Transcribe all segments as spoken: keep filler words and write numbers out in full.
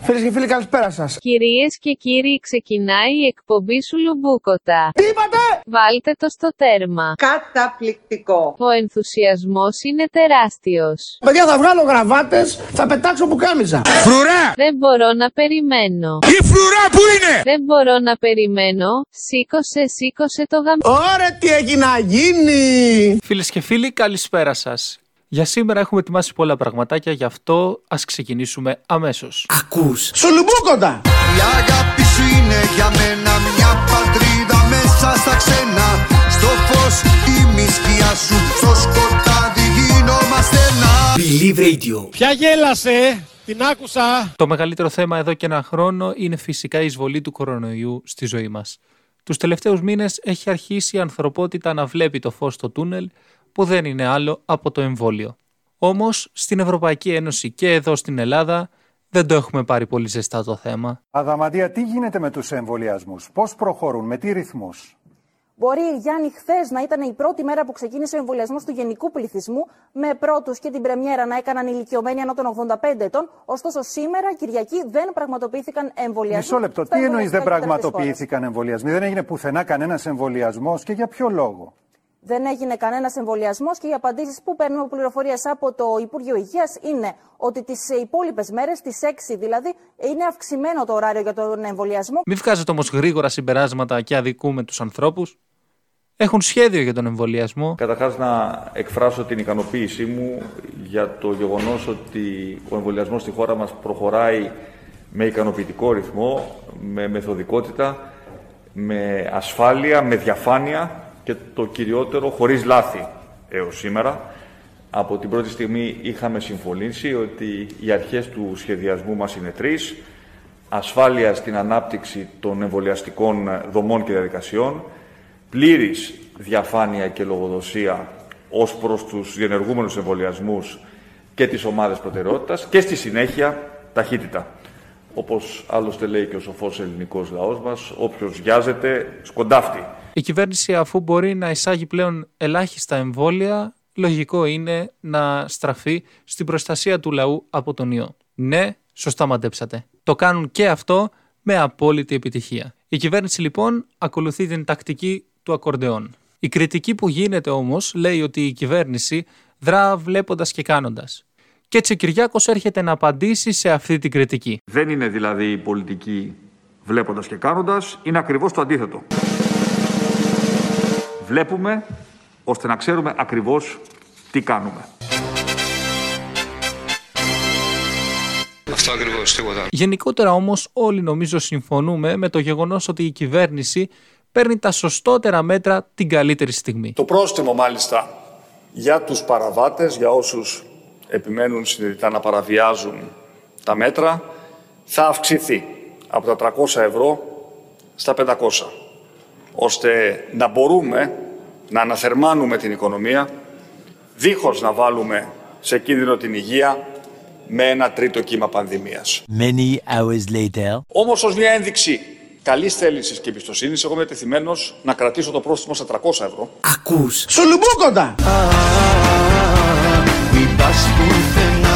Φίλες και φίλοι, καλησπέρα σας. Κυρίες και κύριοι, ξεκινάει η εκπομπή Σουλουμπούκοτα. Τι είπατε! Βάλτε το στο τέρμα. Καταπληκτικό. Ο ενθουσιασμός είναι τεράστιος. Παιδιά, θα βγάλω γραβάτες, θα πετάξω πουκάμιζα. Φρουρά! Δεν μπορώ να περιμένω. Η φρουρά που είναι! Δεν μπορώ να περιμένω. Σήκωσε, σήκωσε το γαμ... Ωραία, τι έχει να γίνει! Φίλες και φίλοι, καλησπέρα σας. Για σήμερα έχουμε ετοιμάσει πολλά πραγματάκια, γι' αυτό ας ξεκινήσουμε αμέσως. Ακούς Σουλουμπούκοτα! Η αγάπη σου είναι για μένα μια πατρίδα μέσα στα ξένα. Στο φως η μυστιά σου, στο σκοτάδι γινόμαστε ένα. Believe Radio. Ποια γέλασε! Την άκουσα! Το μεγαλύτερο θέμα εδώ και ένα χρόνο είναι φυσικά η εισβολή του κορονοϊού στη ζωή μας. Τους τελευταίους μήνες έχει αρχίσει η ανθρωπότητα να βλέπει το φως στο τούνελ, που δεν είναι άλλο από το εμβόλιο. Όμως, στην Ευρωπαϊκή Ένωση και εδώ στην Ελλάδα, δεν το έχουμε πάρει πολύ ζεστά το θέμα. Αδαμαντία, τι γίνεται με τους εμβολιασμούς, πώς προχωρούν, με τι ρυθμούς? Μπορεί, Γιάννη, χθες να ήταν η πρώτη μέρα που ξεκίνησε ο εμβολιασμός του γενικού πληθυσμού, με πρώτους και την πρεμιέρα να έκαναν ηλικιωμένοι ανά των ογδόντα πέντε ετών. Ωστόσο, σήμερα, Κυριακή, δεν πραγματοποιήθηκαν εμβολιασμοί. Μισό λεπτό, τι εννοείς δεν πραγματοποιήθηκαν εμβολιασμοί? Δεν έγινε πουθενά κανένας εμβολιασμός και για ποιο λόγο? Δεν έγινε κανένας εμβολιασμός και οι απαντήσεις που παίρνουμε πληροφορίες από το Υπουργείο Υγείας είναι ότι τις υπόλοιπες μέρες, τις έξι δηλαδή, είναι αυξημένο το ωράριο για τον εμβολιασμό. Μην βγάζετε όμως γρήγορα συμπεράσματα και αδικούμε τους ανθρώπους. Έχουν σχέδιο για τον εμβολιασμό. Καταρχάς, να εκφράσω την ικανοποίησή μου για το γεγονός ότι ο εμβολιασμός στη χώρα μας προχωράει με ικανοποιητικό ρυθμό, με μεθοδικότητα, με ασφάλεια, με διαφάνεια. Και το κυριότερο, χωρίς λάθη έως σήμερα. Από την πρώτη στιγμή είχαμε συμφωνήσει ότι οι αρχές του σχεδιασμού μας είναι τρεις. Ασφάλεια στην ανάπτυξη των εμβολιαστικών δομών και διαδικασιών. Πλήρης διαφάνεια και λογοδοσία ως προς τους διενεργούμενους εμβολιασμούς και τις ομάδες προτεραιότητας. Και στη συνέχεια ταχύτητα. Όπως άλλωστε λέει και ο σοφός ελληνικός λαός μας, όποιος βιάζεται σκοντάφτει. Η κυβέρνηση, αφού μπορεί να εισάγει πλέον ελάχιστα εμβόλια, λογικό είναι να στραφεί στην προστασία του λαού από τον ιό. Ναι, σωστά μαντέψατε. Το κάνουν και αυτό με απόλυτη επιτυχία. Η κυβέρνηση λοιπόν ακολουθεί την τακτική του ακορντεόν. Η κριτική που γίνεται όμως λέει ότι η κυβέρνηση δρά βλέποντας και κάνοντας. Και έτσι ο Κυριάκος έρχεται να απαντήσει σε αυτή την κριτική. Δεν είναι δηλαδή η πολιτική βλέποντας και κάνοντας, είναι ακριβώς το αντίθετο. Βλέπουμε ώστε να ξέρουμε ακριβώς τι κάνουμε. Αυτό ακριβώς, τίποτα. Γενικότερα όμως όλοι νομίζω συμφωνούμε με το γεγονός ότι η κυβέρνηση παίρνει τα σωστότερα μέτρα την καλύτερη στιγμή. Το πρόστιμο μάλιστα για τους παραβάτες, για όσους επιμένουν συνειδητά να παραβιάζουν τα μέτρα, θα αυξηθεί από τα τριακόσια ευρώ στα πεντακόσια, ώστε να μπορούμε να αναθερμάνουμε την οικονομία δίχως να βάλουμε σε κίνδυνο την υγεία με ένα τρίτο κύμα πανδημίας. Many hours later. Όμως ως μια ένδειξη καλής θέλησης και εμπιστοσύνης, εγώ είμαι τεθειμένος να κρατήσω το πρόστιμο στα τριακόσια ευρώ. Ακούς Σουλουμπούκοτα! Μην πας πουθενά,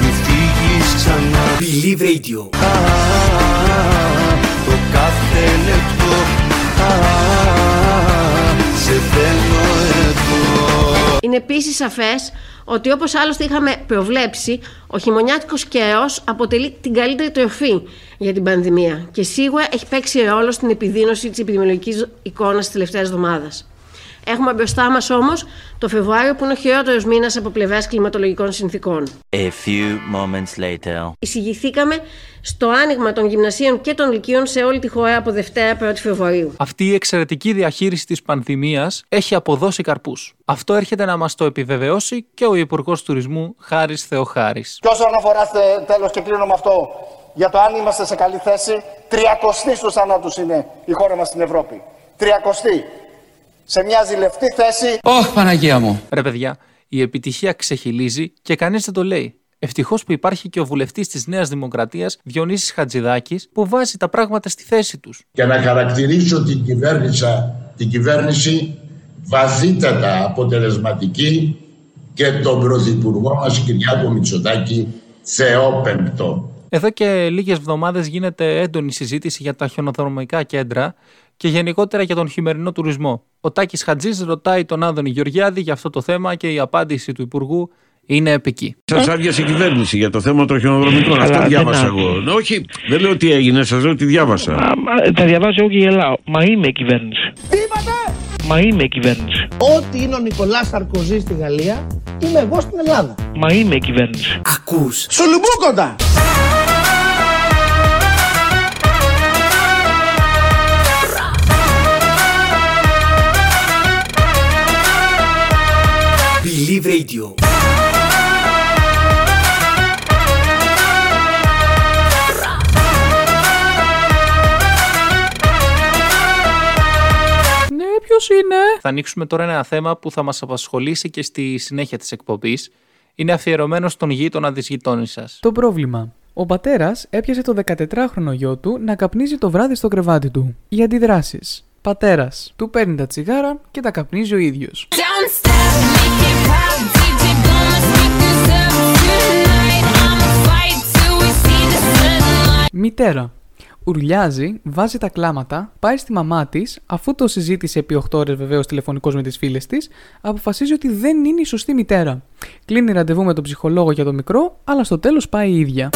μην φύγεις ξανά. Believe Radio. Το κάθε λεπτό σε θέλω εδώ. Είναι επίσης σαφές ότι, όπως άλλωστε είχαμε προβλέψει, ο χειμωνιάτικος καιρός αποτελεί την καλύτερη τροφή για την πανδημία και σίγουρα έχει παίξει ρόλο στην επιδείνωση της επιδημιολογικής εικόνας της τελευταίας εβδομάδας. Έχουμε μπροστά μας όμως το Φεβρουάριο, που είναι ο χειρότερος μήνας από πλευράς κλιματολογικών συνθήκων. A few moments later. Εισηγηθήκαμε στο άνοιγμα των γυμνασίων και των λυκείων σε όλη τη χώρα από Δευτέρα πρώτη Φεβρουαρίου. Αυτή η εξαιρετική διαχείριση της πανδημίας έχει αποδώσει καρπούς. Αυτό έρχεται να μας το επιβεβαιώσει και ο Υπουργός Τουρισμού Χάρης Θεοχάρης. Και όσον αφορά, τέλος και κλείνω με αυτό, για το αν είμαστε σε καλή θέση, τριακοστή στους θανάτους είναι η χώρα μας στην Ευρώπη. Τριακοστή. Σε μια ζηλευτή θέση. Ωχ, Παναγία μου! Ρε παιδιά, η επιτυχία ξεχυλίζει και κανείς δεν το λέει. Ευτυχώς που υπάρχει και ο βουλευτής της Νέας Δημοκρατίας, Διονύσης Χατζηδάκης, που βάζει τα πράγματα στη θέση τους. Και να χαρακτηρίσω την κυβέρνηση, την κυβέρνηση βαθύτατα αποτελεσματική και τον πρωθυπουργό μας Κυριάκο Μητσοτάκη Θεόπεμπτο. Εδώ και λίγες εβδομάδες γίνεται έντονη συζήτηση για τα χιονοδρομικά κέντρα και γενικότερα για τον χειμερινό τουρισμό. Ο Τάκης Χατζής ρωτάει τον Άδωνη Γεωργιάδη για αυτό το θέμα και η απάντηση του Υπουργού είναι επική. Σας άδειασε η κυβέρνηση για το θέμα των χιονοδρομικών. Αυτά διάβασα εγώ. Όχι, δεν λέω τι έγινε, σας λέω τι διάβασα. Τα διαβάζω εγώ και γελάω. Μα είμαι η κυβέρνηση. Τι είπατε! Μα είμαι η κυβέρνηση. Ό,τι είναι ο Νικολά Σαρκοζή στη Γαλλία, είμαι εγώ στην Ελλάδα. Μα είμαι η κυβέρνηση. Ακούς. Σουλουμπούκοτα! Believe Radio. Είναι. Θα ανοίξουμε τώρα ένα θέμα που θα μας απασχολήσει και στη συνέχεια της εκπομπής. Είναι αφιερωμένο στον γείτονα της γειτόνης σας. Το πρόβλημα. Ο πατέρας έπιασε το δεκατετράχρονο γιο του να καπνίζει το βράδυ στο κρεβάτι του. Οι αντιδράσεις. Πατέρας. Του παίρνει τα τσιγάρα και τα καπνίζει ο ίδιος. Μητέρα. Ουρλιάζει, βάζει τα κλάματα, πάει στη μαμά της, αφού το συζήτησε επί οκτώ ώρες βεβαίως τηλεφωνικός με τις φίλες της, αποφασίζει ότι δεν είναι η σωστή μητέρα. Κλείνει ραντεβού με τον ψυχολόγο για το μικρό, αλλά στο τέλος πάει η ίδια.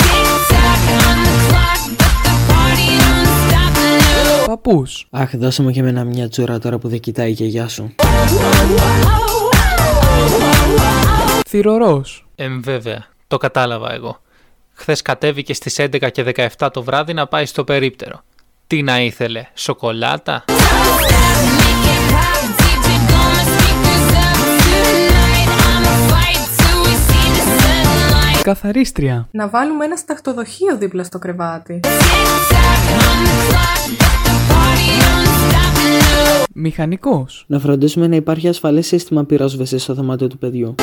Παππούς. Αχ, δώσε μου και εμένα μια τσούρα τώρα που δεν κοιτάει η γιαγιά σου. Θυρωρός. Εμβέβαια, το κατάλαβα εγώ. Χθες κατέβηκε στις έντεκα και δεκαεπτά το βράδυ να πάει στο περίπτερο. Τι να ήθελε, σοκολάτα? Καθαρίστρια. Να βάλουμε ένα σταχτοδοχείο δίπλα στο κρεβάτι. Μηχανικός. Να φροντίσουμε να υπάρχει ασφαλές σύστημα πυρόσβεσης στο δωμάτιο του παιδιού.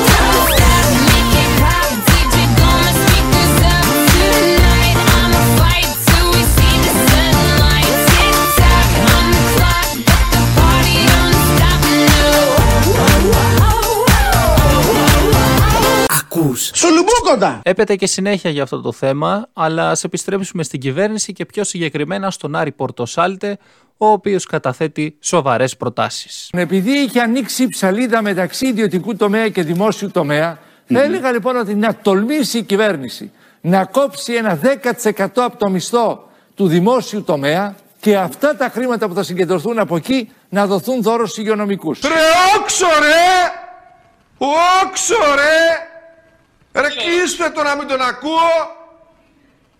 Σουλουμπούκοτα! Έπεται και συνέχεια για αυτό το θέμα, αλλά ας επιστρέψουμε στην κυβέρνηση και πιο συγκεκριμένα στον Άρη Πορτοσάλτε, ο οποίος καταθέτει σοβαρές προτάσεις. Επειδή είχε ανοίξει η ψαλίδα μεταξύ ιδιωτικού τομέα και δημόσιου τομέα, mm. θα έλεγα λοιπόν ότι να τολμήσει η κυβέρνηση να κόψει ένα δέκα τοις εκατό από το μισθό του δημόσιου τομέα και αυτά τα χρήματα που θα συγκεντρωθούν από εκεί να δοθούν δώρο στους υγειονομικούς. Ρε όξο ρε! Όξο ρε! Ρε κλείστε το να μην τον ακούω!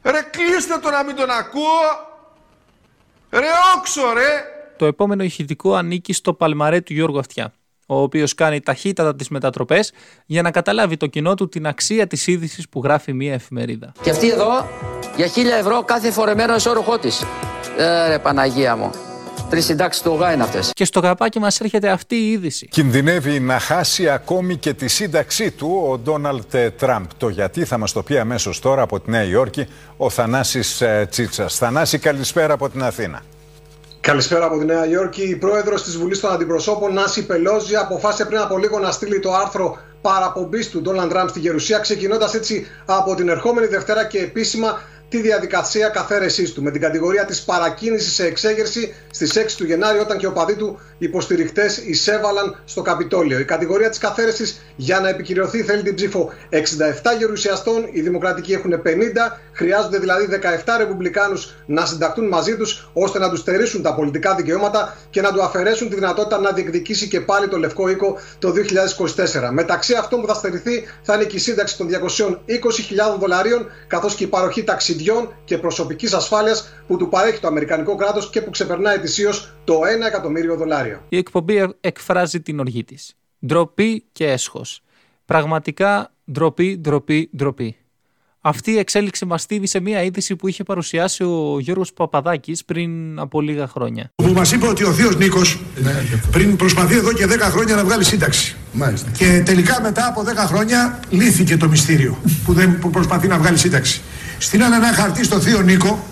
Ρε κλείστε το να μην τον ακούω! Ρε όξο ρε! Το επόμενο ηχητικό ανήκει στο παλμαρέ του Γιώργου Αυτιά, ο οποίος κάνει ταχύτατα τις μετατροπές για να καταλάβει το κοινό του την αξία της είδησης που γράφει μία εφημερίδα. Και αυτή εδώ για χίλια ευρώ κάθε φορεμένο εσώρουχό της. Ε, ρε Παναγία μου. Τρεις συντάξεις του ΟΓΑ είναι αυτές. Και στο καπάκι μας έρχεται αυτή η είδηση. Κινδυνεύει να χάσει ακόμη και τη σύνταξή του ο Ντόναλντ Τραμπ. Το γιατί θα μας το πει αμέσως τώρα από τη Νέα Υόρκη ο Θανάσης Τσίτσας. Θανάση, καλησπέρα από την Αθήνα. Καλησπέρα από τη Νέα Υόρκη. Η πρόεδρος της Βουλής των Αντιπροσώπων, Νάση Πελόζη, αποφάσισε πριν από λίγο να στείλει το άρθρο παραπομπής του Ντόναλντ Τραμπ στη Γερουσία, ξεκινώντας έτσι από την ερχόμενη Δευτέρα και επίσημα τη διαδικασία καθαίρεσής του με την κατηγορία της παρακίνησης σε εξέγερση στις έξι του Γενάρη, όταν και οπαδοί του υποστηριχτές εισέβαλαν στο Καπιτόλιο. Η κατηγορία της καθαίρεσης για να επικυρωθεί θέλει την ψήφο εξήντα επτά γερουσιαστών, οι Δημοκρατικοί έχουν πενήντα, χρειάζονται δηλαδή δεκαεπτά Ρεπουμπλικάνους να συνταχτούν μαζί τους ώστε να τους στερήσουν τα πολιτικά δικαιώματα και να του αφαιρέσουν τη δυνατότητα να διεκδικήσει και πάλι το Λευκό Οίκο το δύο χιλιάδες είκοσι τέσσερα. Μεταξύ αυτών που θα στερηθεί θα είναι και η σύνταξη των διακόσιες είκοσι χιλιάδες δολαρίων, καθώς και η παροχή ταξιδιών και προσωπικής ασφάλειας που του παρέχει το Αμερικανικό κράτος και που ξεπερνάει ετησίως το ένα εκατομμύριο δολάριο. Η εκπομπή εκφράζει την οργή της. Ντροπή και έσχος. Πραγματικά ντροπή, ντροπή, ντροπή. Αυτή η εξέλιξη μας στήβησε μια είδηση που είχε παρουσιάσει ο Γιώργος Παπαδάκης πριν από λίγα χρόνια. Που μας είπε ότι ο θείος Νίκος πριν προσπαθεί εδώ και δέκα χρόνια να βγάλει σύνταξη. Μάλιστα. Και τελικά μετά από δέκα χρόνια λύθηκε το μυστήριο που, δεν, που προσπαθεί να βγάλει σύνταξη. Στείλανε ένα χαρτί στο θείο Νίκο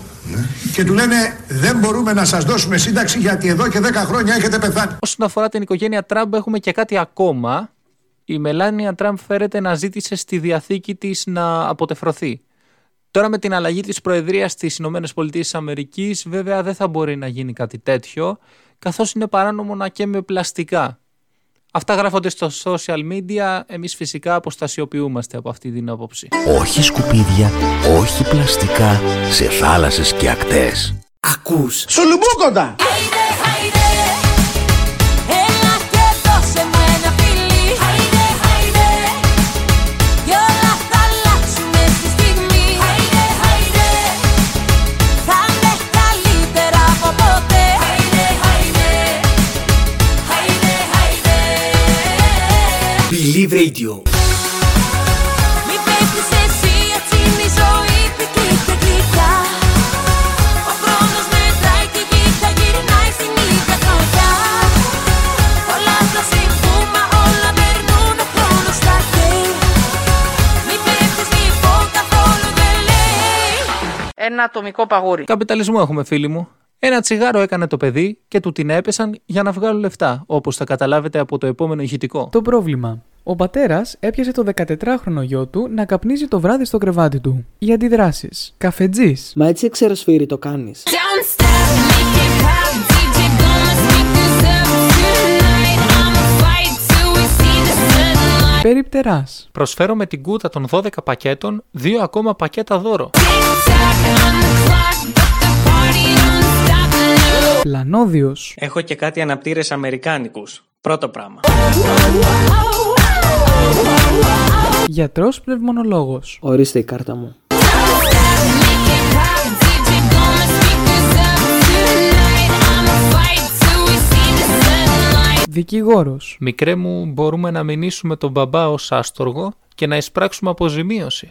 και του λένε δεν μπορούμε να σας δώσουμε σύνταξη γιατί εδώ και δέκα χρόνια έχετε πεθάνει. Όσον αφορά την οικογένεια Τραμπ έχουμε και κάτι ακόμα. Η Μελάνια Τραμπ φέρεται να ζήτησε στη Διαθήκη της να αποτεφρωθεί. Τώρα με την αλλαγή της Προεδρίας στις ΗΠΑ, βέβαια δεν θα μπορεί να γίνει κάτι τέτοιο, καθώς είναι παράνομο να καίμε πλαστικά. Αυτά γράφονται στο social media, εμείς φυσικά αποστασιοποιούμαστε από αυτή την άποψη. Όχι σκουπίδια, όχι πλαστικά σε θάλασσες και ακτές. Ακούς Σουλουμπούκοτα! Radio. Ένα ατομικό παγόρι. Καπιταλισμό έχουμε, φίλοι μου. Ένα τσιγάρο έκανε το παιδί και του την έπεσαν για να βγάλουν λεφτά, όπως θα καταλάβετε από το επόμενο ηχητικό. Το πρόβλημα. Ο πατέρας έπιασε το δεκατετράχρονο γιο του να καπνίζει το βράδυ στο κρεβάτι του. Οι αντιδράσεις. Καφετζής. Μα έτσι εξαιροσφύρι το κάνεις. Περιπτεράς. Προσφέρω με την κούτα των δώδεκα πακέτων δύο ακόμα πακέτα δώρο. Λανόδιος. Έχω και κάτι αναπτήρες αμερικάνικους. Πρώτο πράγμα. Γιατρός πνευμονολόγος. Ορίστε η κάρτα μου. Δικηγόρος. Μικρέ μου, μπορούμε να μηνύσουμε τον μπαμπά ως άστοργο και να εισπράξουμε αποζημίωση.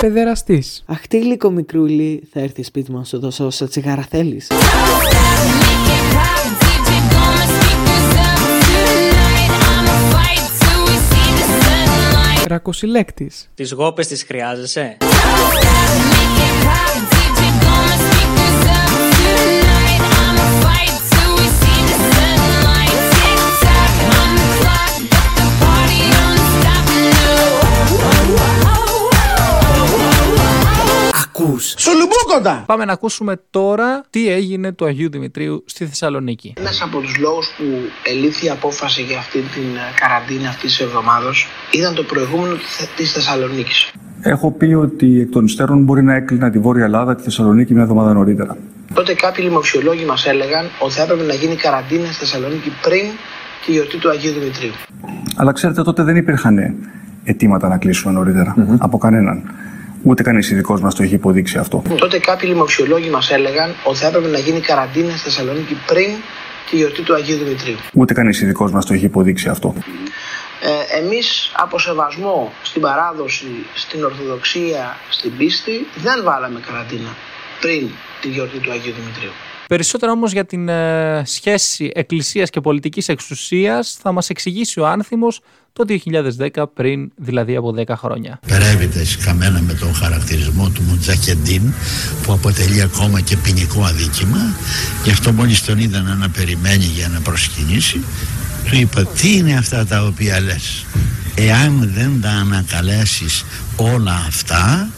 Παιδεραστής. Αχτή γλυκό μικρούλι, θα έρθει σπίτι μου να σου δώσω όσα τσιγάρα θέλεις. Ρακοσυλέκτης. Τις γόπες τις χρειάζεσαι. Σουλουμπούκοτα! Πάμε να ακούσουμε τώρα τι έγινε του Αγίου Δημητρίου στη Θεσσαλονίκη. Ένας από τους λόγους που ελήφθη η απόφαση για αυτή την καραντίνα αυτής της εβδομάδας ήταν το προηγούμενο της Θεσσαλονίκης. Έχω πει ότι εκ των υστέρων μπορεί να έκλεινα τη Βόρεια Ελλάδα, τη Θεσσαλονίκη μια εβδομάδα νωρίτερα. Τότε κάποιοι λοιμοξιολόγοι μας έλεγαν ότι θα έπρεπε να γίνει καραντίνα στη Θεσσαλονίκη πριν τη γιορτή του Αγίου Δημητρίου. Αλλά ξέρετε, τότε δεν υπήρχαν αιτήματα να κλείσουμε νωρίτερα mm-hmm. από κανέναν. Ούτε κανείς ειδικός μας το έχει υποδείξει αυτό. Τότε κάποιοι λοιμοξιολόγοι μας έλεγαν ότι θα έπρεπε να γίνει καραντίνα στη Θεσσαλονίκη πριν τη γιορτή του Αγίου Δημητρίου. Ούτε κανείς ειδικός μας το έχει υποδείξει αυτό. Ε, εμείς από σεβασμό στην παράδοση, στην Ορθοδοξία, στην πίστη, δεν βάλαμε καραντίνα πριν τη γιορτή του Αγίου Δημητρίου. Περισσότερα όμως για την ε, σχέση εκκλησίας και πολιτικής εξουσίας θα μας εξηγήσει ο Άνθιμος το δύο χιλιάδες δέκα, πριν δηλαδή από δέκα χρόνια. Περεύεται καμένα με τον χαρακτηρισμό του Μουτζακεντίν, που αποτελεί ακόμα και ποινικό αδίκημα. Γι' αυτό μόλις τον είδαν να περιμένει για να προσκυνήσει, του είπα: τι είναι αυτά τα οποία λες? Εάν δεν τα ανακαλέσεις όλα αυτά,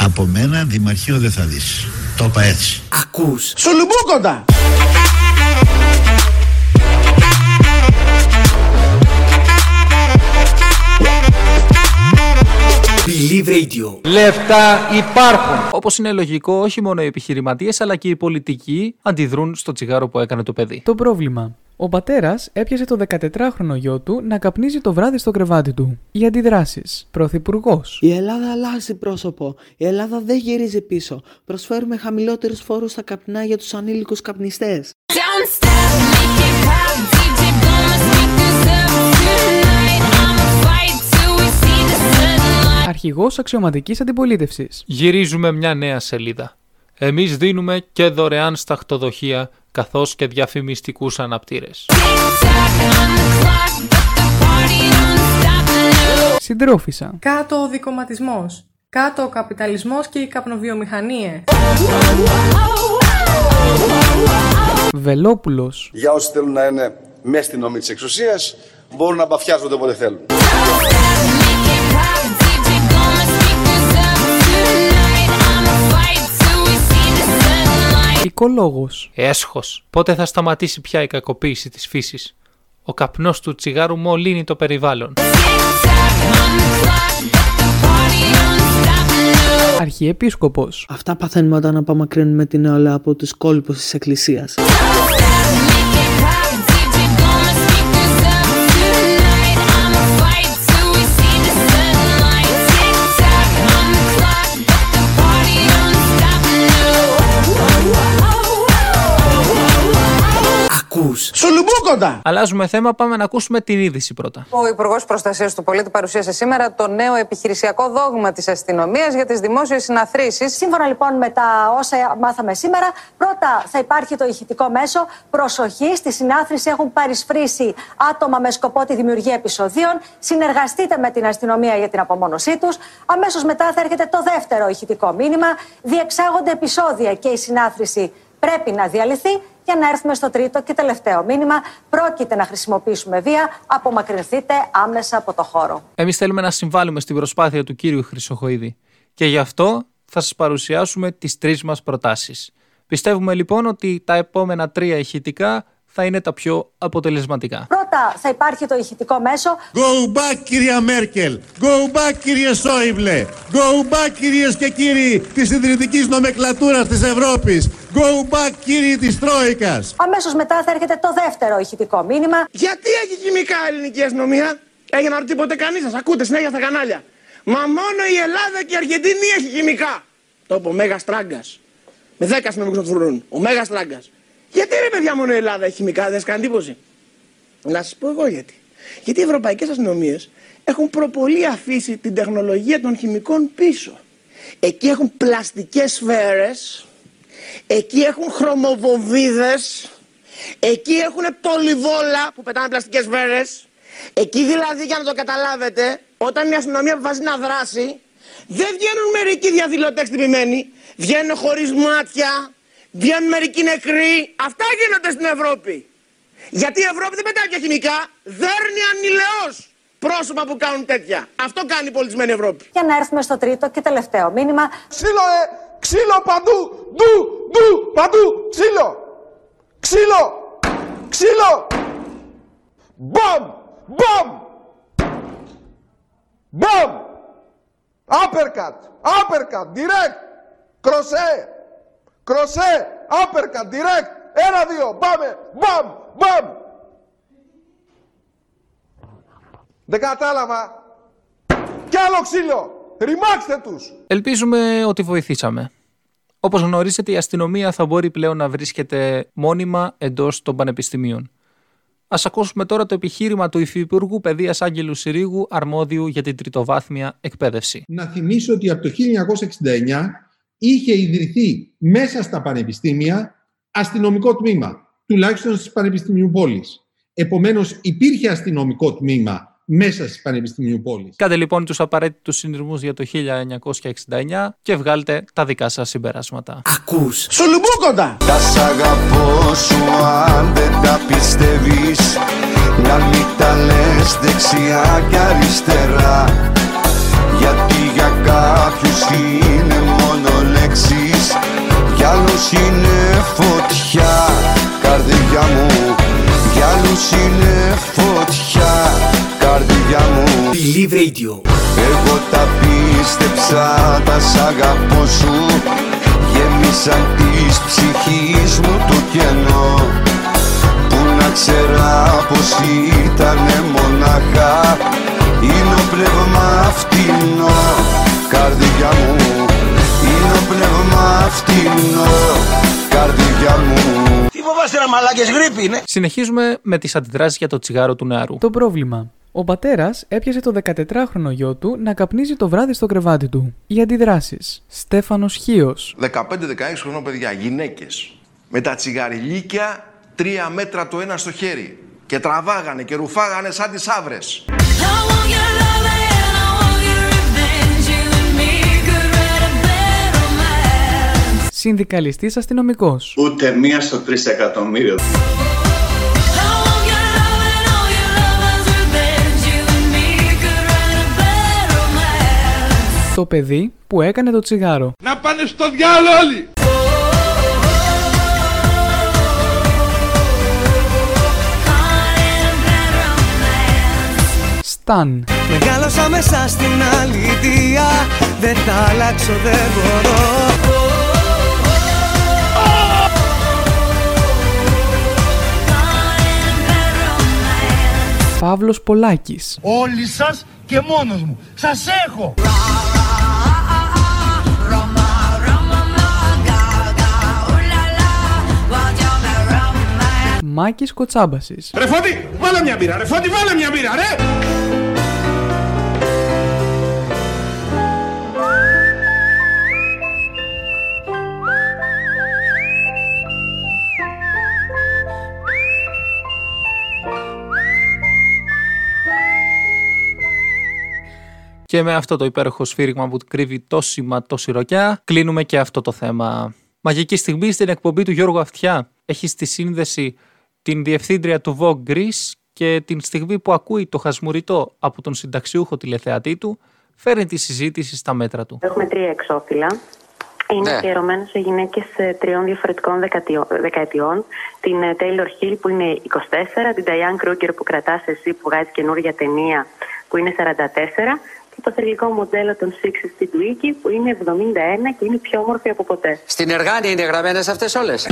από μένα δημαρχείο δεν θα δεις. Το είπα έτσι. Ακούς Σουλουμπούκοτα! Λεφτά υπάρχουν. Όπως είναι λογικό, όχι μόνο οι επιχειρηματίες αλλά και οι πολιτικοί αντιδρούν στο τσιγάρο που έκανε το παιδί. Το πρόβλημα. Ο πατέρας έπιασε το δεκατετράχρονο γιο του να καπνίζει το βράδυ στο κρεβάτι του. Οι αντιδράσεις. Πρωθυπουργός. Η Ελλάδα αλλάζει πρόσωπο. Η Ελλάδα δεν γυρίζει πίσω. Προσφέρουμε χαμηλότερους φόρους στα καπνά για τους ανήλικους καπνιστές. Αρχηγός αξιωματικής αντιπολίτευσης. Γυρίζουμε μια νέα σελίδα. Εμείς δίνουμε και δωρεάν σταχτοδοχεία, καθώς και διαφημιστικούς αναπτήρες. Συντρόφισσα. Κάτω ο δικοματισμός. Κάτω ο καπιταλισμός και οι καπνοβιομηχανίες. Βελόπουλος. Για όσοι θέλουν να είναι μέσα στην ομή της εξουσίας, μπορούν να μπαφιάζονται όποτε θέλουν. Οικολόγος. Έσχος. Πότε θα σταματήσει πια η κακοποίηση της φύσης. Ο καπνός του τσιγάρου μολύνει το περιβάλλον. Αρχιεπίσκοπος. Αυτά παθαίνουμε όταν απομακρύνουμε την νεολαία από τους κόλπους της εκκλησίας. Σουλουμπούκοτα! Αλλάζουμε θέμα, πάμε να ακούσουμε την είδηση πρώτα. Ο Υπουργός Προστασίας του Πολίτη παρουσίασε σήμερα το νέο επιχειρησιακό δόγμα της αστυνομίας για τις δημόσιες συναθρήσεις. Σύμφωνα λοιπόν με τα όσα μάθαμε σήμερα, πρώτα θα υπάρχει το ηχητικό μέσο. Προσοχή, στη συνάθρηση έχουν παρισφρήσει άτομα με σκοπό τη δημιουργία επεισοδίων. Συνεργαστείτε με την αστυνομία για την απομόνωσή τους. Αμέσως μετά θα έρχεται το δεύτερο ηχητικό μήνυμα. Διεξάγονται επεισόδια και η συνάθρηση πρέπει να διαλυθεί. Για να έρθουμε στο τρίτο και τελευταίο μήνυμα, πρόκειται να χρησιμοποιήσουμε βία, απομακρυνθείτε άμεσα από το χώρο. Εμείς θέλουμε να συμβάλλουμε στην προσπάθεια του κύριου Χρυσοχοΐδη και γι' αυτό θα σας παρουσιάσουμε τις τρεις μας προτάσεις. Πιστεύουμε λοιπόν ότι τα επόμενα τρία ηχητικά θα είναι τα πιο αποτελεσματικά. Πρώτα θα υπάρχει το ηχητικό μέσο. Go back, κυρία Μέρκελ! Go back, κύριε Σόιμπλε! Go back, κυρίες και κύριοι της ιδρυτικής νομεκλατούρας της Ευρώπης! Go back, κύριοι της Τρόικας! Αμέσως μετά θα έρχεται το δεύτερο ηχητικό μήνυμα. Γιατί έχει χημικά ελληνική αστυνομία? Έγινε να ρωτήποτε κανείς σας, ακούτε συνέχεια στα κανάλια. Μα μόνο η Ελλάδα και η Αργεντινή έχει χημικά. Το είπε ο Μέγας Τράγκας. Με δέκα συνομικούς να τους βρουν. Ο Μέγας Τράγκας. Γιατί ρε παιδιά μόνο η Ελλάδα έχει χημικά, δεν κάνει εντύπωση. Να σας πω εγώ γιατί. Γιατί οι ευρωπαϊκές αστυνομίες έχουν προπολή αφήσει την τεχνολογία των χημικών πίσω. Εκεί έχουν πλαστικές σφαίρες, εκεί έχουν χρωμοβοβίδες, εκεί έχουν πολυβόλα που πετάνε πλαστικές σφαίρες. Εκεί δηλαδή, για να το καταλάβετε, όταν η αστυνομία αποφασίζει να δράσει, δεν βγαίνουν μερικοί διαδηλωτές τυπημένοι, βγαίνουν χωρίς μάτια. Βγαίνουν μερικοί νεκροί. Αυτά γίνονται στην Ευρώπη. Γιατί η Ευρώπη δεν πετάει πια χημικά. Δέρνει ανηλαιώς πρόσωπα που κάνουν τέτοια. Αυτό κάνει η πολιτισμένη Ευρώπη. Για να έρθουμε στο τρίτο και τελευταίο μήνυμα. Ξύλο, ε! Ξύλο παντού! Ντου! Ντου! Παντού! Ξύλο! Ξύλο! Ξύλο! Μπαμ! Μπαμ! Μπαμ! Uppercut! Uppercut! Direct! Κροσέ! Κροσέ, άπερκα, direct, ένα, δύο, πάμε, μπαμ, μπαμ. Δεν κατάλαβα. Κι άλλο ξύλο, ρημάξτε τους. Ελπίζουμε ότι βοηθήσαμε. Όπως γνωρίζετε, η αστυνομία θα μπορεί πλέον να βρίσκεται μόνιμα εντός των πανεπιστημίων. Ας ακούσουμε τώρα το επιχείρημα του Υφυπουργού Παιδείας Άγγελου Συρίγου, αρμόδιου για την τριτοβάθμια εκπαίδευση. Να θυμίσω ότι από το χίλια εννιακόσια εξήντα εννιά... είχε ιδρυθεί μέσα στα πανεπιστήμια αστυνομικό τμήμα, τουλάχιστον στις πανεπιστημίου πόλεις. Επομένως, υπήρχε αστυνομικό τμήμα μέσα στις πανεπιστημίου πόλεις. Κάντε λοιπόν τους απαραίτητους συνειρμούς για το χίλια εννιακόσια εξήντα εννιά και βγάλτε τα δικά σας συμπεράσματα. Ακούς! Σουλουμπούκοτα! Τα σ' αγαπώ σου αν δεν τα πιστεύεις, να μην τα λες δεξιά και αριστερά, γιατί για κάποιους είναι μόνο λέξεις, για άλλους είναι φωτιά, καρδιά μου, για άλλους είναι φωτιά, καρδιά μου. Believe Radio. Εγώ τα πίστεψα, τα σ' αγαπώ σου, γέμισαν της ψυχής μου το κενό, που να ξέρα πως ήτανε μονάχα, είναι ο πνεύμα φτηνό, καρδιά μου. Είναι ο πνεύμα φτηνό, καρδιά μου. Τι φοβάστε να μαλάκες, γρήπη είναι. Συνεχίζουμε με τις αντιδράσεις για το τσιγάρο του νεαρού. Το πρόβλημα. Ο πατέρας έπιασε το δεκατετράχρονο γιο του να καπνίζει το βράδυ στο κρεβάτι του. Οι αντιδράσεις. Στέφανος Χίος. δεκαπέντε δεκαέξι χρονών παιδιά, γυναίκες. Με τα τσιγαριλίκια τρία μέτρα το ένα στο χέρι. Και τραβάγανε και ρουφάγανε σαν τις άβρες. Συνδικαλιστής αστυνομικός. Ούτε μία στο τρεις εκατομμύριο. Το παιδί που έκανε το τσιγάρο. Να πάνε στο διάλο όλοι! Πακιστάν. Μεγάλωσα μέσα στην αλήθεια, δεν τα αλλάξω, δεν μπορώ. Παύλος Πολάκης. Όλοι σας και μόνος μου. Σας έχω! Μάκης Κοτσάμπασης. Ρε Φώτη, βάλε μια μπύρα, ρε Φώτη, βάλε μια μπύρα, ρε! Και με αυτό το υπέροχο σφύριγμα που κρύβει τόση μα τόση ροκιά, κλείνουμε και αυτό το θέμα. Μαγική στιγμή στην εκπομπή του Γιώργου Αυτιά. Έχει στη σύνδεση την διευθύντρια του Vogue Greece και την στιγμή που ακούει το χασμουριτό από τον συνταξιούχο τηλεθεατή του, φέρνει τη συζήτηση στα μέτρα του. Έχουμε τρία εξώφυλλα. Είναι ναι. Αφιερωμένο σε γυναίκες τριών διαφορετικών δεκαετιών. Την Taylor Hill που είναι είκοσι τέσσερα, την Diane Kruger που κρατάς εσύ που βγάζει καινούργια ταινία που είναι σαράντα τέσσερα. Το θρηλυκό μοντέλο των Sixes στην Τουίκη που είναι εβδομήντα ένα και είναι πιο όμορφη από ποτέ. Στην Εργάνη είναι γραμμένες αυτές όλες.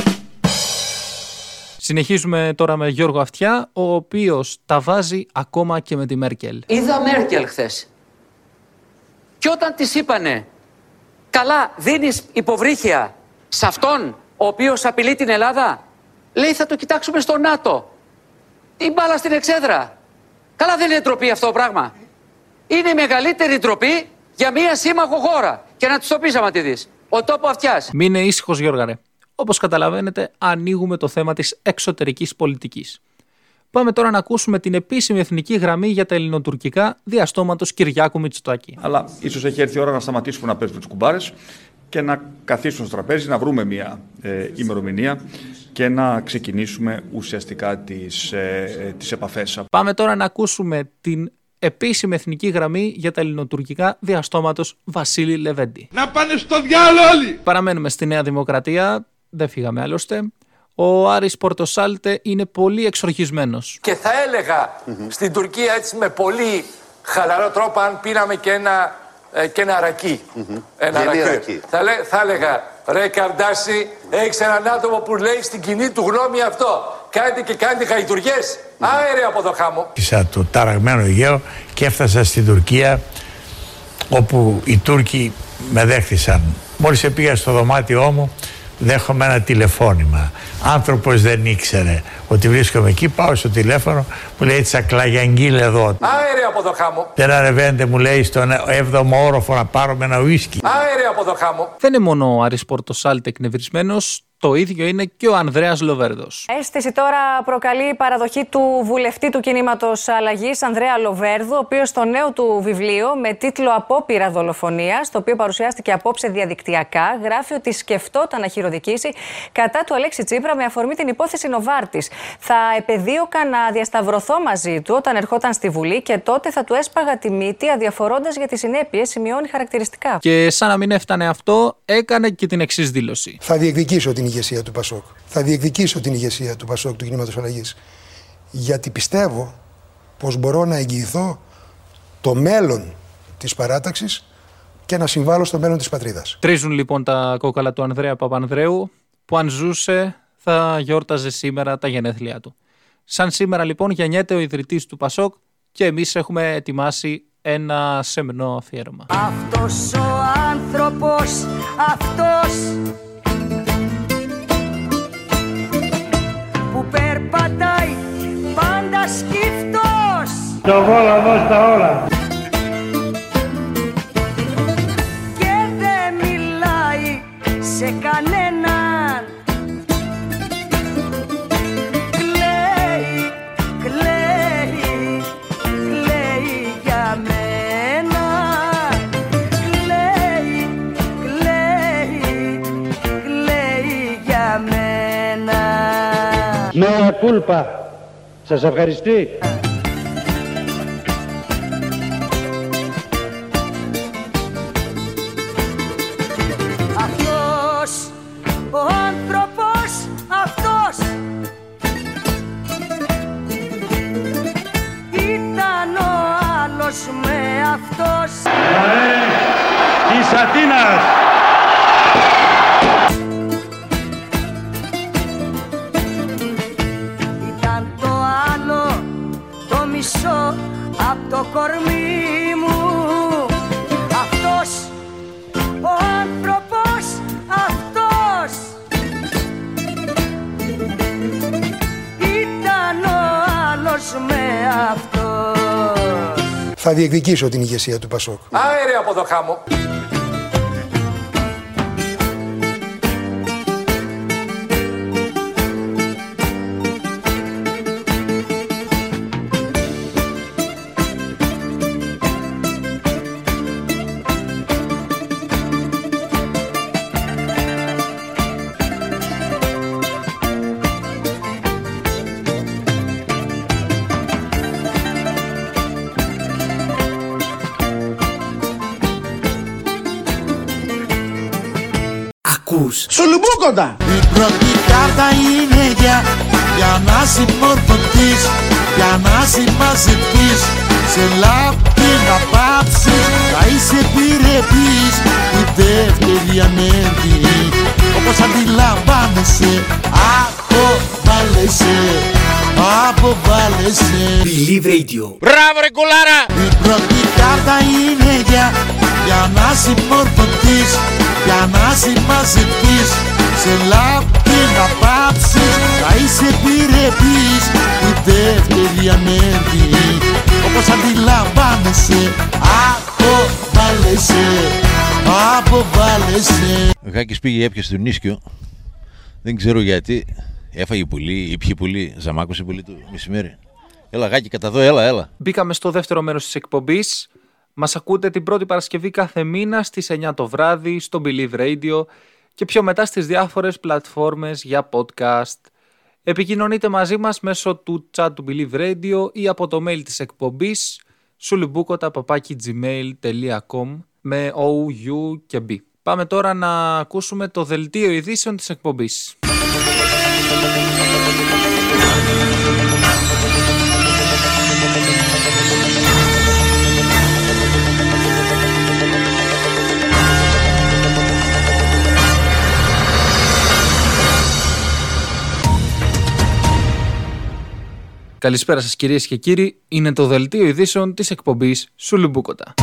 Συνεχίζουμε τώρα με Γιώργο Αυτιά, ο οποίος τα βάζει ακόμα και με τη Μέρκελ. Είδα Μέρκελ χθες. Και όταν της είπανε, καλά δίνεις υποβρύχια σε αυτόν ο οποίος απειλεί την Ελλάδα, λέει θα το κοιτάξουμε στο ΝΑΤΟ. Η μπάλα στην εξέδρα. Καλά δεν είναι ντροπή αυτό το πράγμα. Είναι η μεγαλύτερη ντροπή για μία σύμμαχο χώρα. Και να τους το πεις άμα τη δεις. Ο τόπο Αυτιάς. Μείνε ήσυχος Γιώργαρε. Όπως καταλαβαίνετε, ανοίγουμε το θέμα της εξωτερικής πολιτικής. Πάμε τώρα να ακούσουμε την επίσημη εθνική γραμμή για τα ελληνοτουρκικά διαστόματος Κυριάκου Μητσοτάκη. Αλλά ίσως έχει έρθει η ώρα να σταματήσουμε να παίζουμε τις κουμπάρες και να καθίσουμε στο τραπέζι, να βρούμε μία ε, ημερομηνία και να ξεκινήσουμε ουσιαστικά τις, ε, τις επαφές. Πάμε τώρα να ακούσουμε την επίσημη εθνική γραμμή για τα ελληνοτουρκικά διαστόματος Βασίλη Λεβέντη. Να πάνε στο διάλο όλοι! Παραμένουμε στη Νέα Δημοκρατία, δεν φύγαμε άλλωστε. Ο Άρης Πορτοσάλτε είναι πολύ εξοργισμένος. Και θα έλεγα mm-hmm. στην Τουρκία έτσι με πολύ χαλαρό τρόπο αν πήραμε και ένα, ε, και ένα ρακί. Mm-hmm. Ένα ρακί. ρακί. Θα, λέ, θα έλεγα ρε Καρντάση, έχεις έναν άτομο που λέει στην κοινή του γνώμη αυτό. Κάντε και κάντε χαϊτουργές. Mm. Άερε από το χάμο. Πήσα το ταραγμένο Αιγαίο και έφτασα στην Τουρκία όπου οι Τούρκοι με δέχτησαν. Μόλις πήγα στο δωμάτιό μου δέχομαι ένα τηλεφώνημα. Άνθρωπος δεν ήξερε ότι βρίσκομαι εκεί. Πάω στο τηλέφωνο, μου λέει τσακλαγιαγγίλ εδώ. Άερε από το χάμο. Δεν αρεβαίνετε, μου λέει στον έβδομο όροφο να πάρω με ένα ουίσκι. Άερε από το χάμο. Δεν είναι μόνο ο Άρης Πορτοσάλτε εκνευρισμένος. Το ίδιο είναι και ο Ανδρέας Λοβέρδος. Αίσθηση τώρα προκαλεί η παραδοχή του βουλευτή του κινήματος Αλλαγής, Ανδρέα Λοβέρδο, ο οποίος στο νέο του βιβλίο με τίτλο «Απόπειρα δολοφονίας», το οποίο παρουσιάστηκε απόψε διαδικτυακά, γράφει ότι σκεφτόταν να χειροδικήσει κατά του Αλέξη Τσίπρα με αφορμή την υπόθεση Νοβάρτης. Θα επεδίωκα να διασταυρωθώ μαζί του όταν ερχόταν στη Βουλή και τότε θα του έσπαγα τη μύτη αδιαφορώντας για τις συνέπειες, σημειώνει χαρακτηριστικά. Και σαν να μην έφτανε αυτό, έκανε και την εξής δήλωση. Θα διεκδικήσω την ηγεσία του Πασόκ. Θα διεκδικήσω την ηγεσία του Πασόκ, του κινήματος Αλλαγής. Γιατί πιστεύω πως μπορώ να εγγυηθώ το μέλλον της παράταξης και να συμβάλλω στο μέλλον της πατρίδας. Τρίζουν λοιπόν τα κόκαλα του Ανδρέα Παπανδρέου, που αν ζούσε θα γιόρταζε σήμερα τα γενέθλιά του. Σαν σήμερα λοιπόν γεννιέται ο ιδρυτής του Πασόκ και εμείς έχουμε ετοιμάσει ένα σεμνό αφιέρωμα. Αυτός ο άνθρωπος, αυτός πατάει πάντα σκύφτος. Το βόλαβος τα όλα. Και δεν μιλάει σε κανέναν. Κλαίει, κλαίει, κλαίει για μένα. Κλαίει, κλαίει, κλαίει για μένα. Μέα κούλπα. Σας ευχαριστεί. Αυτός ο άνθρωπος, αυτός ήταν ο αυτός με αυτός. Παρέ της Αθήνας. Ήταν το άλλο το μισό απ' το κορμί μου. Αυτός ο άνθρωπος, αυτός ήταν ο άλλος με αυτός. Θα διεκδικήσω την ηγεσία του Πασόκ. Άερε από το χάμο. Σουλουμπούκοτα! Η πρώτη κάρτα είναι για, για να συμμορφωθείς, για να συμμαζευτείς. Σε λάπτη να πάψεις, θα είσαι επιρρεπής. Η δεύτερη ανέβη, όπως αντιλαμβάνεσαι, αποβάλλεσαι, αποβάλλεσαι. Believe Radio. Μπράβο ρε κουλάρα! Η πρώτη κάρτα είναι για, για να συμμορφωθείς, για να συμμαζευτείς. Σε λάπτη να πάψεις, θα είσαι επιρρεπής. Η δεύτερη ανέβη, όπως αντιλαμβάνεσαι, αποβάλλεσαι, αποβάλλεσαι. Ο Χάκης πήγε, έπιασε τον Ίσκιο. Δεν ξέρω γιατί. Έφαγε πολύ, ήπιε πολύ, ζαμάκωσε πολύ το μεσημέρι. Έλα Γάκη, κατά εδώ, έλα, έλα. Μπήκαμε στο δεύτερο μέρος της εκπομπής. Μας ακούτε την πρώτη Παρασκευή κάθε μήνα στις εννιά το βράδυ στο Believe Radio και πιο μετά στις διάφορες πλατφόρμες για podcast. Επικοινωνείτε μαζί μας μέσω του chat του Believe Radio ή από το mail της εκπομπής σουλουμπούκοτα παπάκι τζι μέιλ τελεία κομ με O, U και B. Πάμε τώρα να ακούσουμε το δελτίο ειδήσεων της εκπομπής. Καλησπέρα σας κυρίες και κύριοι, είναι το δελτίο ειδήσεων της εκπομπής Σουλουμπούκοτα.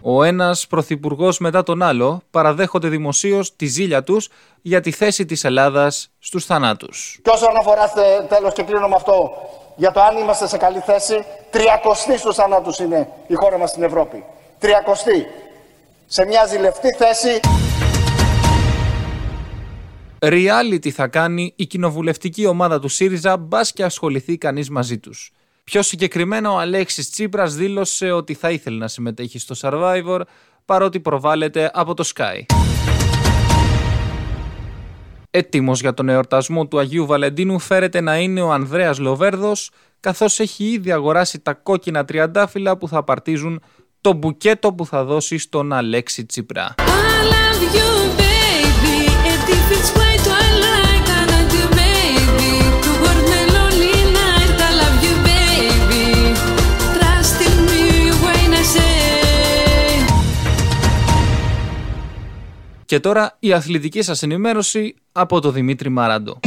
Ο ένας πρωθυπουργός μετά τον άλλο παραδέχονται δημοσίως τη ζήλια τους για τη θέση της Ελλάδας στους θανάτους. Και όσον αφορά, τέλος και κλείνω με αυτό, για το αν είμαστε σε καλή θέση, τριακοστή στους θανάτους είναι η χώρα μας στην Ευρώπη. Τριακοστή. Σε μια ζηλευτή θέση. Reality θα κάνει η κοινοβουλευτική ομάδα του ΣΥΡΙΖΑ, μπας και ασχοληθεί κανείς μαζί τους. Πιο συγκεκριμένα, ο Αλέξης Τσίπρας δήλωσε ότι θα ήθελε να συμμετέχει στο Survivor, παρότι προβάλλεται από το Sky. Έτοιμος για τον εορτασμό του Αγίου Βαλεντίνου φέρεται να είναι ο Ανδρέας Λοβέρδος, καθώς έχει ήδη αγοράσει τα κόκκινα τριαντάφυλλα που θα απαρτίζουν το μπουκέτο που θα δώσει στον Αλέξη Τσίπρα. Και τώρα η αθλητική σας ενημέρωση από το Δημήτρη Μαράντο.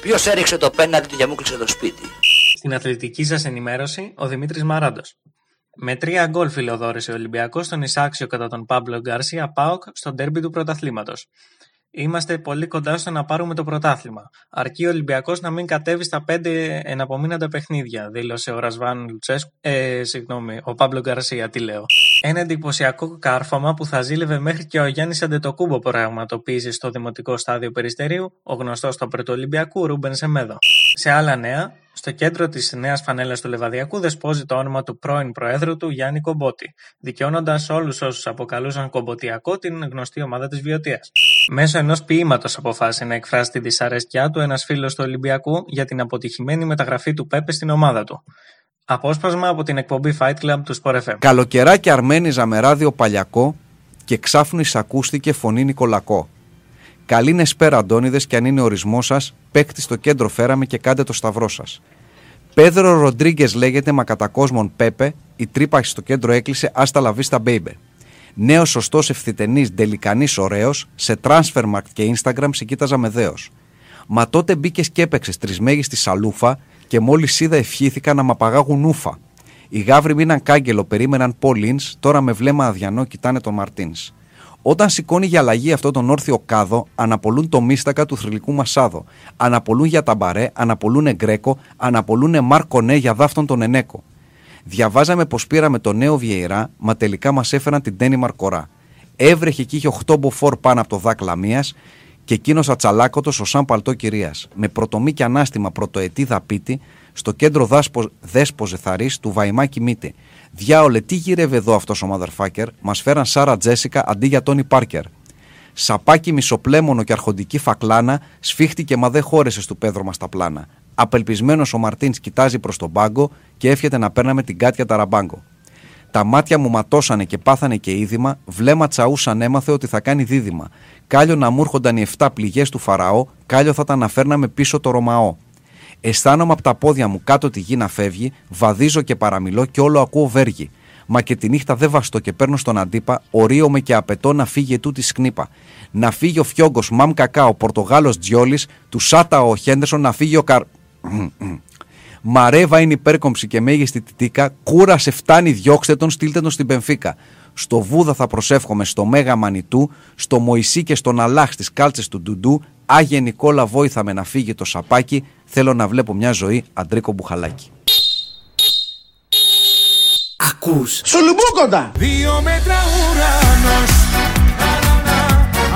Ποιος έριξε το πέναντι του και μου κλείσε το σπίτι? Στην αθλητική σας ενημέρωση, ο Δημήτρης Μαράντος. Με τρία γκολ φιλοδόρησε ο Ολυμπιακός στον Ισάξιο κατά τον Πάμπλο Γκάρσια ΠΑΟΚ στο ντέρμπι του πρωταθλήματος. Είμαστε πολύ κοντά στο να πάρουμε το πρωτάθλημα. Αρκεί ο Ολυμπιακός να μην κατέβει στα πέντε εναπομείναντα παιχνίδια, δήλωσε ο Ρασβάν Λουτσέσκου. Ε, συγγνώμη, ο Πάμπλο Γκάρσια, τι λέω. Ένα εντυπωσιακό κάρφωμα που θα ζήλευε μέχρι και ο Γιάννης Αντετοκούμπο πραγματοποίησε στο Δημοτικό Στάδιο Περιστερίου, ο γνωστός του Πρωτοολυμπιακού Ρούμπεν Σεμέδο. Σε άλλα νέα. Στο κέντρο της νέας φανέλας του Λεβαδιακού δεσπόζει το όνομα του πρώην Προέδρου του Γιάννη Κομπότη, δικαιώνοντας όλους όσους αποκαλούσαν Κομποτιακό την γνωστή ομάδα της Βιωτίας. Μέσω ενός ποίηματος αποφάσισε να εκφράσει τη δυσαρέσκειά του ένας φίλος του Ολυμπιακού για την αποτυχημένη μεταγραφή του Πέπε στην ομάδα του. Απόσπασμα από την εκπομπή Fight Club του Sport εφ εμ. Καλοκαιρά και αρμένιζα με ράδιο παλιακό και ξάφνου εισακούστηκε φωνή Νικολακό. Καλήνε πέρα, Αντώνιδες, κι αν είναι ορισμό σα, παίκτη στο κέντρο φέραμε και κάντε το σταυρό σα. Πέδρο Ροντρίγκες λέγεται, μα κατά κόσμον Πέπε, η τρύπα στο κέντρο έκλεισε, άστα λαβή στα μπέιμπε. Νέο, σωστό, ευθυτενή, τελικανή, ωραίο, σε Transfermarkt και Instagram σε κοίταζα με δέος. Μα τότε μπήκε και έπαιξε τρισμέγη στη σαλούφα και μόλι είδα ευχήθηκα να μ' απαγάγουν ούφα. Οι γάβροι μείναν κάγκελο, περίμεναν Πόλινς, τώρα με βλέμμα αδιανό κοιτάνε τον Μαρτίνς. Όταν σηκώνει για αλλαγή αυτό τον όρθιο κάδο, αναπολούν το μίστακα του θρυλικού Μασάδο. Αναπολούν για Ταμπαρέ, αναπολούν Γκρέκο, αναπολούν Μάρκονέ για δάφτον τον Ενέκο. Διαβάζαμε πως πήραμε το νέο Βιεϊρά, μα τελικά μας έφεραν την Τένι Μαρκορά. Έβρεχε και είχε οκτώ μποφόρ πάνω από το δάκλα μίας και εκείνος ατσαλάκωτος ο σαν παλτό κυρίας. Με πρωτομή και ανάστημα πρωτοετή δαπίτη, στο κέντρο δέσποζε θαρής του Βαϊμάκη Μύτη. Διάολε, τι γυρεύει εδώ αυτός ο motherfucker, μας φέραν Σάρα Τζέσικα αντί για Τόνι Πάρκερ. Σαπάκι μισοπλέμονο και αρχοντική φακλάνα, σφίχτηκε μα δεν χώρεσε του Πέδρο μας τα πλάνα. Απελπισμένος ο Μαρτίνς κοιτάζει προς τον πάγκο και εύχεται να παίρναμε την Κάτια Ταραμπάγκο. Τα μάτια μου ματώσανε και πάθανε και είδημα, βλέμμα τσαούσαν έμαθε ότι θα κάνει δίδυμα. Κάλιο να μου έρχονταν οι εφτά πληγές του Φαραώ, κάλιο θα τα αναφέρναμε πίσω το Ρωμαό. Αισθάνομαι από τα πόδια μου κάτω τη γη να φεύγει, βαδίζω και παραμιλώ και όλο ακούω βέργη. Μα και τη νύχτα δεν βαστώ και παίρνω στον αντίπα, ορίομαι και απαιτώ να φύγει ετούτη σκνίπα. Να φύγει ο Φιόγκος, Μαμ Κακά, ο Πορτογάλος Τζιόλης, του Σάτα ο Χέντερσον, να φύγει ο Καρ. Μαρέβα είναι υπέρκομψη και μέγιστη τιτίκα, κούρασε φτάνει, διώξτε τον, στείλτε τον στην Πενφίκα. Στο Βούδα θα προσεύχομαι, στο Μέγα Μανιτού, στο Μωυσή και στον Αλάχ στις κάλτσες του Ντουντού. Άγιε Νικόλα, βόηθαμε να φύγει το σαπάκι. Θέλω να βλέπω μια ζωή, Αντρίκο Μπουχαλάκη. Ακούς Σουλουμπούκοτα! Δύο μέτρα ουρανός,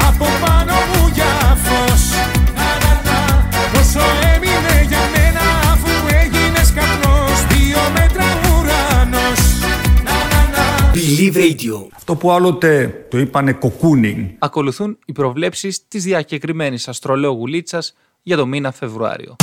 από πάνω μου για φως, όσο έμεινε για μένα αφού έγινες καπνός. Δύο μέτρα ουρανός. Believe Radio. Αυτό που άλλοτε το είπανε κοκκούνινγκ. Ακολουθούν οι προβλέψεις της διακεκριμένης αστρολόγου Λίτσας για το μήνα Φεβρουάριο.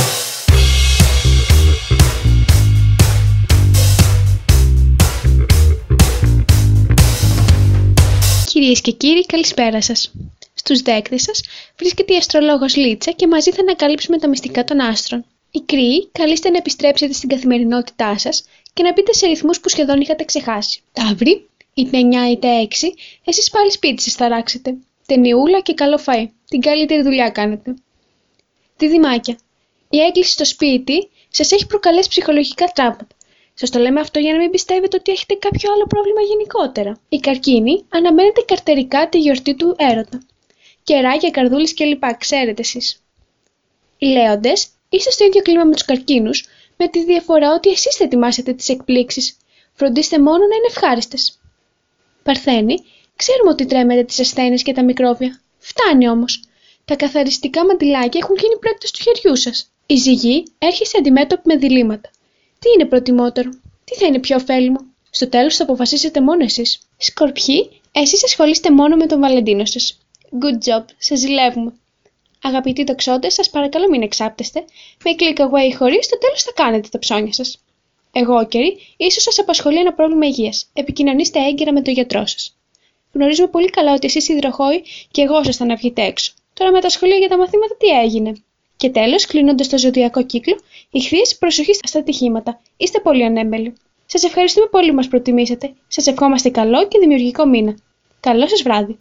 Κυρίες και κύριοι, καλησπέρα σας. Στους δέκτες σας βρίσκεται η αστρολόγος Λίτσα και μαζί θα ανακαλύψουμε τα μυστικά των άστρων. Οι Κρίοι, καλείστε να επιστρέψετε στην καθημερινότητά σας και να μπείτε σε ρυθμούς που σχεδόν είχατε ξεχάσει. Ταύροι, είτε εννιά είτε έξι, εσείς πάλι σπίτι σας θα ράξετε. Ταινιούλα και καλό φαΐ. Την καλύτερη δουλειά κάνετε. Διδυμάκια. Η έγκληση στο σπίτι σας έχει προκαλέσει ψυχολογικά τραύματα. Σας το λέμε αυτό για να μην πιστεύετε ότι έχετε κάποιο άλλο πρόβλημα γενικότερα. Οι καρκίνοι, αναμένετε καρτερικά τη γιορτή του έρωτα. Κεράκια, καρδούλες κλπ. Ξέρετε εσείς. Οι λέοντες, είστε στο ίδιο κλίμα με τους καρκίνους, με τη διαφορά ότι εσείς θα ετοιμάσετε τις εκπλήξεις. Φροντίστε μόνο να είναι ευχάριστες. Παρθένοι, ξέρουμε ότι τρέμετε τις ασθένειες και τα μικρόβια. Φτάνει όμως. Τα καθαριστικά μαντιλάκια έχουν γίνει πράκτος του χεριού σας. Η ζυγή έρχεστε αντιμέτωπη με διλήμματα. Τι είναι προτιμότερο, τι θα είναι πιο ωφέλιμο. Στο τέλος θα αποφασίσετε μόνο εσείς. Σκορπιοί, εσείς ασχολείστε μόνο με τον Βαλεντίνο σας. Good job, σας ζηλεύουμε. Αγαπητοί τοξότες, σας παρακαλώ μην εξάπτεστε. Με click away χωρίς, στο τέλος θα κάνετε τα ψώνια σας. Εγώκεροι, ίσως σας απασχολεί ένα πρόβλημα υγείας. Επικοινωνήστε έγκαιρα με τον γιατρό σας. Γνωρίζουμε πολύ καλά ότι εσείς υδροχόοι και εγώ ήσασταν να βγείτε έξω. Τώρα με τα σχολεία για τα μαθήματα τι έγινε. Και τέλος, κλείνοντας το ζωδιακό κύκλο, ηχθείες, προσοχή στα ατυχήματα. Είστε πολύ ανέμπελοι. Σας ευχαριστούμε πολύ που μας προτιμήσατε. Σας ευχόμαστε καλό και δημιουργικό μήνα. Καλό σας βράδυ.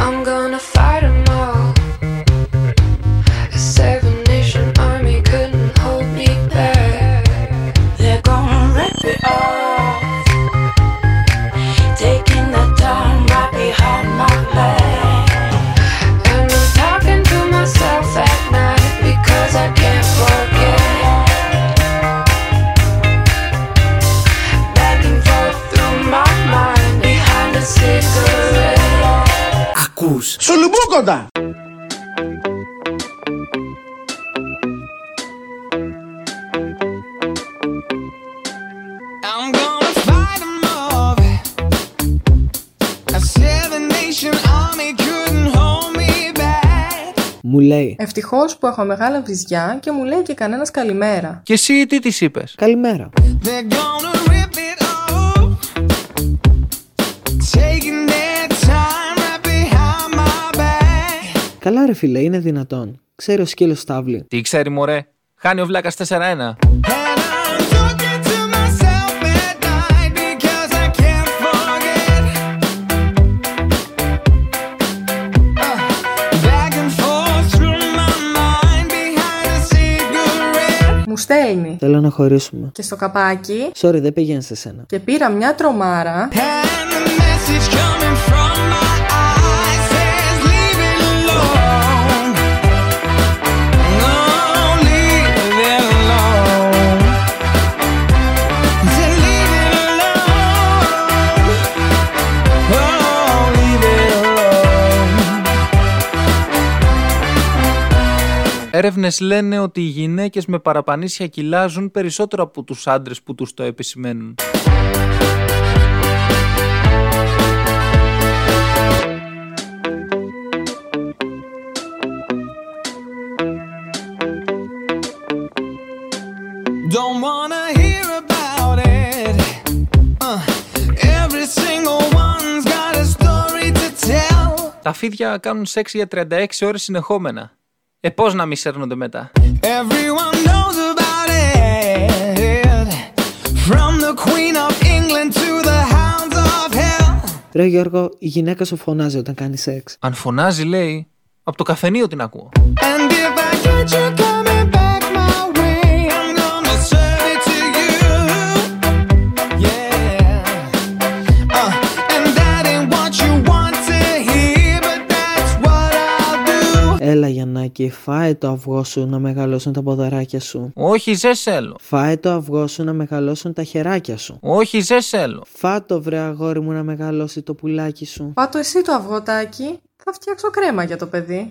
Σουλουμπούκοτα! λέει. Ευτυχώς που έχω μεγάλα βυζιά και μου λέει και κανένας καλημέρα. Και εσύ τι της είπες? Καλημέρα. Καλά ρε φίλε, είναι δυνατόν? Ξέρει ο σκύλος στάβλη. Τι ξέρει μωρέ, χάνει ο βλάκας τέσσερα ένα. Μου στέλνει. Θέλω να χωρίσουμε. Και στο καπάκι. Sorry, δεν πηγαίνει σε σένα. Και πήρα μια τρομάρα. Έρευνες λένε ότι οι γυναίκες με παραπανίσια κυλάζουν περισσότερο από τους άντρες που τους το επισημαίνουν. Don't wanna hear about it. Uh, every single one's got a story to tell. Τα φίδια κάνουν σεξ για τριάντα έξι ώρες συνεχόμενα. Ε, πώς να μη σέρνονται μετά? Everyone knows about it. From the Queen of England to the Hounds of Hell. Ρε Γιώργο, η γυναίκα σου φωνάζει όταν κάνει σεξ. Αν φωνάζει, λέει, από το καφενείο την ακούω. And if I get you coming back my way, I'm gonna serve it to you. Yeah. Uh, and that ain't what you want to hear, but that's what I'll do. Έλα Γιαννάκη, φάε το αυγό σου να μεγαλώσουν τα ποδαράκια σου. Όχι, ζεσέλο. Φάε το αυγό σου να μεγαλώσουν τα χεράκια σου. Όχι, ζεσέλο. Φά το βρε αγόρι μου να μεγαλώσει το πουλάκι σου. Πά το εσύ το αυγοτάκι. Θα φτιάξω κρέμα για το παιδί.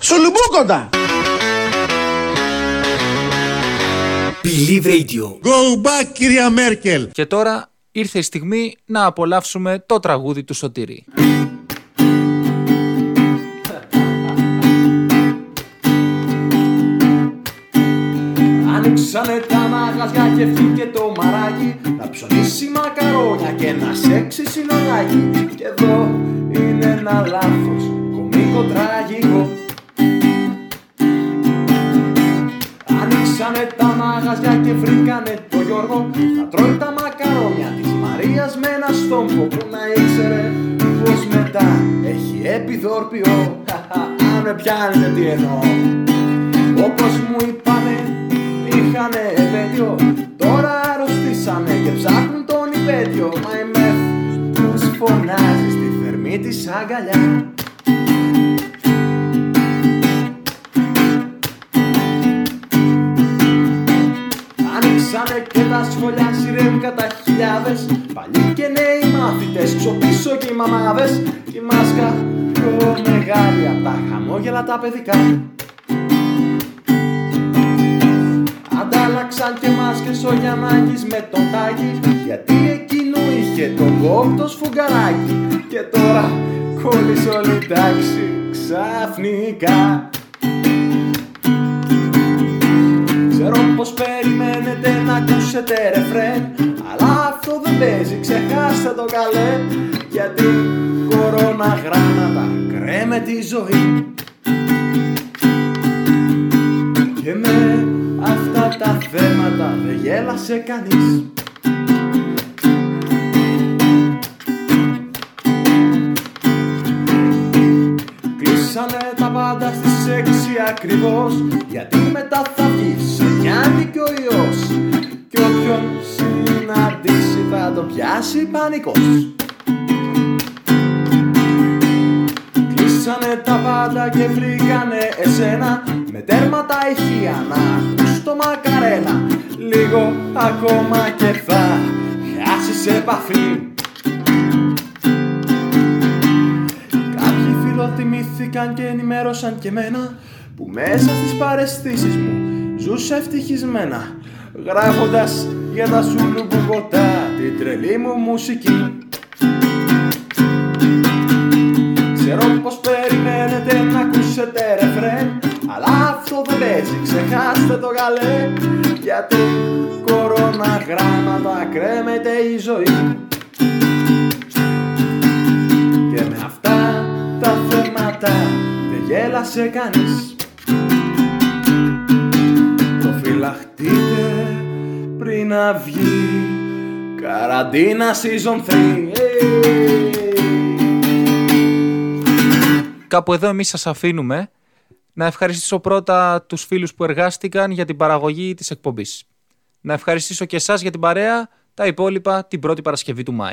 Σουλουμπούκοτα! Believe Radio. Go back, κυρία Μέρκελ! Και τώρα ήρθε η στιγμή να απολαύσουμε το τραγούδι του Σωτήρη. Άνοιξανε τα μαγαζιά και φύγε το μαράκι. Να ψωνίσει μακαρόνια και να σέξει συνολάκι. Και εδώ είναι ένα λάθος, κωμικό τραγικό. Άνοιξανε τα μαγαζιά και βρήκανε το Γιώργο να τρώει τα μακαρόνια της Μαρίας με ένα στόμπο. Που να ήξερε πως μετά έχει επιδόρπιο. Αν με πιάνετε τι εννοώ. Όπως μου είπανε είχανε επέτειο. Τώρα αρρωστήσανε και ψάχνουν τον υπέτειο. Μα η μεθ τους φωνάζει στη θερμή της αγκαλιά. Άνοιξανε και τα σχολιά σειρεύουν κατά χιλιάδες. Παλιοί και νέοι μάθητες, ξοπίσω και οι μαμάδες. Η μάσκα πιο μεγάλη απ' τα χαμόγελα τα παιδικά. Αντάλλαξαν και μάσκες ο Γιαννάκης με τον Τάκη. Γιατί εκείνο είχε τον κόπτο σφουγγαράκι. Και τώρα κόλλησε όλη η τάξη ξαφνικά. Ξέρω πως περιμένετε να ακούσετε ρεφρέν, αλλά αυτό δεν παίζει, ξεχάστε το καλέ. Γιατί κορώνα γράμματα κρέμε τη ζωή. Και με αυτά τα θέματα δεν γέλασε κανείς. Κλείσανε τα πάντα στις έξι ακριβώς, γιατί μετά θα βγει σε Γιάννη και ο ιός. Κι όποιον συναντήσει θα το πιάσει πανικός. Κλείσανε τα πάντα και βρήκανε εσένα, με τέρματα ηχεία να ακούς το μακαρένα. Λίγο ακόμα και θα χάσεις επαφή. Κάποιοι φιλοτιμήθηκαν και ενημέρωσαν και μένα, που μέσα στις παρεστήσεις μου ζούσα ευτυχισμένα, γράφοντας για τα Σουλουμπούκοτα την τρελή μου μουσική. Ξέρω πως περιμένετε να ακούσετε ρεφρέν, αλλά αυτό δεν παίζει, ξεχάστε το καλέ. Γιατί κορώνα γράμματα κρέμεται η ζωή. Και με αυτά τα θέματα δεν γέλασε κανείς. Προφυλαχτείτε πριν να βγει καραντίνα season τρία. Κάπου εδώ εμείς σας αφήνουμε. Να ευχαριστήσω πρώτα τους φίλους που εργάστηκαν για την παραγωγή της εκπομπής. Να ευχαριστήσω και εσάς για την παρέα. Τα υπόλοιπα την πρώτη Παρασκευή του Μάη.